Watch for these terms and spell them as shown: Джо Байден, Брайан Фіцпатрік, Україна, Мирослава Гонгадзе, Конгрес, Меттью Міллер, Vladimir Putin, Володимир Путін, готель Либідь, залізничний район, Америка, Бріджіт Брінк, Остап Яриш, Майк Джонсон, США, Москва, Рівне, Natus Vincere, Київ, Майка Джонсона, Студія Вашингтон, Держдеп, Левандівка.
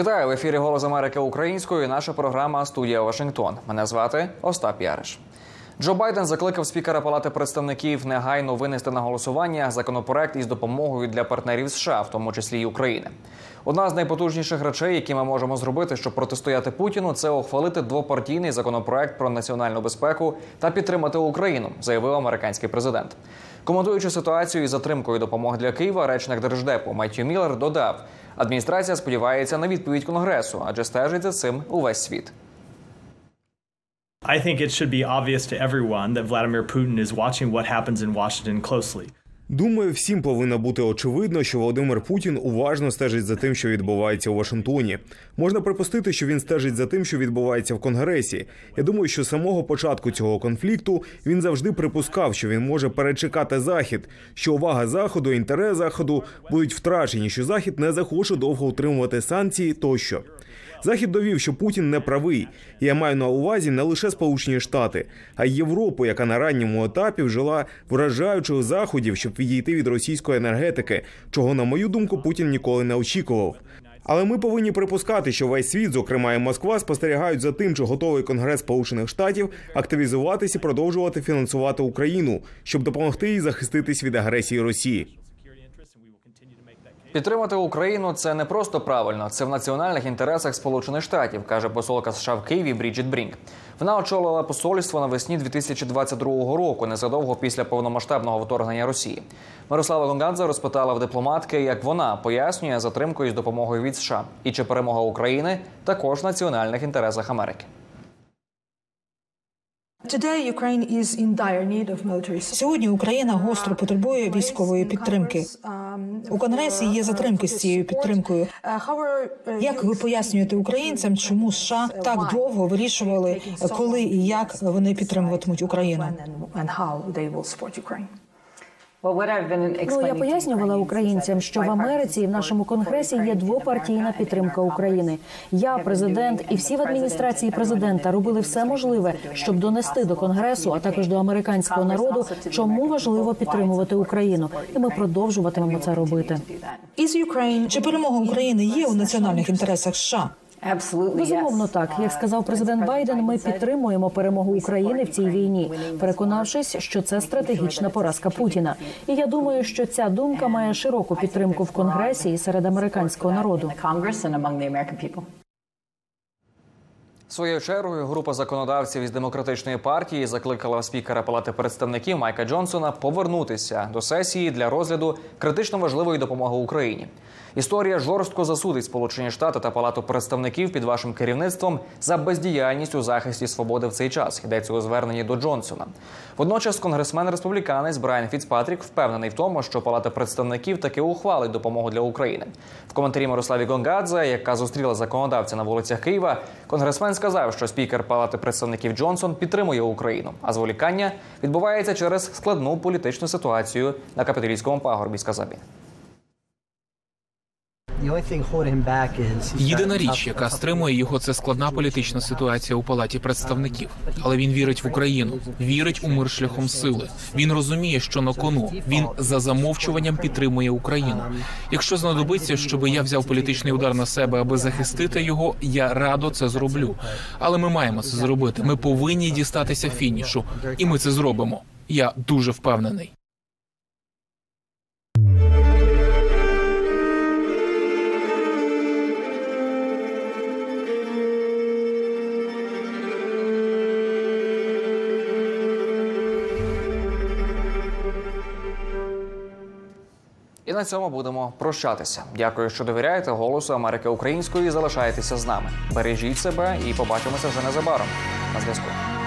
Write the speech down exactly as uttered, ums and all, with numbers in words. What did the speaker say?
Вітаю, в ефірі «Голос Америки» українською і наша програма «Студія Вашингтон». Мене звати Остап Яриш. Джо Байден закликав спікера Палати представників негайно винести на голосування законопроект із допомогою для партнерів США, в тому числі й України. Одна з найпотужніших речей, які ми можемо зробити, щоб протистояти Путіну, це ухвалити двопартійний законопроект про національну безпеку та підтримати Україну, заявив американський президент. Коментуючи ситуацію із затримкою допомоги для Києва, речник Держдепу Меттью Міллер додав: адміністрація сподівається на відповідь Конгресу, адже стежить за цим увесь світ. I think it should be obvious to everyone that Vladimir Putin is watching what happens in Washington closely. Думаю, всім повинно бути очевидно, що Володимир Путін уважно стежить за тим, що відбувається у Вашингтоні. Можна припустити, що він стежить за тим, що відбувається в Конгресі. Я думаю, що з самого початку цього конфлікту він завжди припускав, що він може перечекати Захід, що увага Заходу, інтерес Заходу будуть втрачені, що Захід не захоче довго утримувати санкції тощо. Захід довів, що Путін не правий. Я маю на увазі не лише Сполучені Штати, а й Європу, яка на ранньому етапі вжила вражаючих заходів, щоб відійти від російської енергетики, чого, на мою думку, Путін ніколи не очікував. Але ми повинні припускати, що весь світ, зокрема і Москва, спостерігають за тим, чи готовий Конгрес Сполучених Штатів активізуватись і продовжувати фінансувати Україну, щоб допомогти їй захиститись від агресії Росії. Підтримати Україну – це не просто правильно, це в національних інтересах Сполучених Штатів, каже посолка США в Києві Бріджіт Брінк. Вона очолила посольство навесні дві тисячі двадцять другого року, незадовго після повномасштабного вторгнення Росії. Мирослава Гонгадзе розпитала в дипломатки, як вона пояснює затримку із допомогою від США і чи перемога України також в національних інтересах Америки. Сьогодні Україна гостро потребує військової підтримки. У Конгресі є затримки з цією підтримкою. Як ви пояснюєте українцям, чому США так довго вирішували, коли і як вони підтримуватимуть Україну? Ну, я пояснювала українцям, що в Америці і в нашому Конгресі є двопартійна підтримка України. Я, президент і всі в адміністрації президента робили все можливе, щоб донести до Конгресу, а також до американського народу, чому важливо підтримувати Україну. І ми продовжуватимемо це робити. Чи перемога України є у національних інтересах США? Безумовно так. Як сказав президент Байден, ми підтримуємо перемогу України в цій війні, переконавшись, що це стратегічна поразка Путіна. І я думаю, що ця думка має широку підтримку в Конгресі і серед американського народу. Своєю чергою, група законодавців із Демократичної партії закликала спікера Палати представників Майка Джонсона повернутися до сесії для розгляду критично важливої допомоги Україні. Історія жорстко засудить Сполучені Штати та Палату представників під вашим керівництвом за бездіяльність у захисті свободи в цей час, йдеться у зверненні до Джонсона. Водночас конгресмен-республіканець Брайан Фіцпатрік впевнений в тому, що Палата представників таки ухвалить допомогу для України. В коментарі Мирославі Гонгадзе, яка зустріла законодавця на вулицях Києва, конгресмен сказав, що спікер Палати представників Джонсон підтримує Україну, а зволікання відбувається через складну політичну ситуацію на Капітолійському пагорбі, сказав він. Єдина річ, яка стримує його, це складна політична ситуація у Палаті представників. Але він вірить в Україну, вірить у мир шляхом сили. Він розуміє, що на кону. Він за замовчуванням підтримує Україну. Якщо знадобиться, щоб я взяв політичний удар на себе, аби захистити його, я радо це зроблю. Але ми маємо це зробити. Ми повинні дістатися фінішу. І ми це зробимо. Я дуже впевнений. І на цьому будемо прощатися. Дякую, що довіряєте «Голосу Америки» українською і залишаєтеся з нами. Бережіть себе і побачимося вже незабаром. На зв'язку.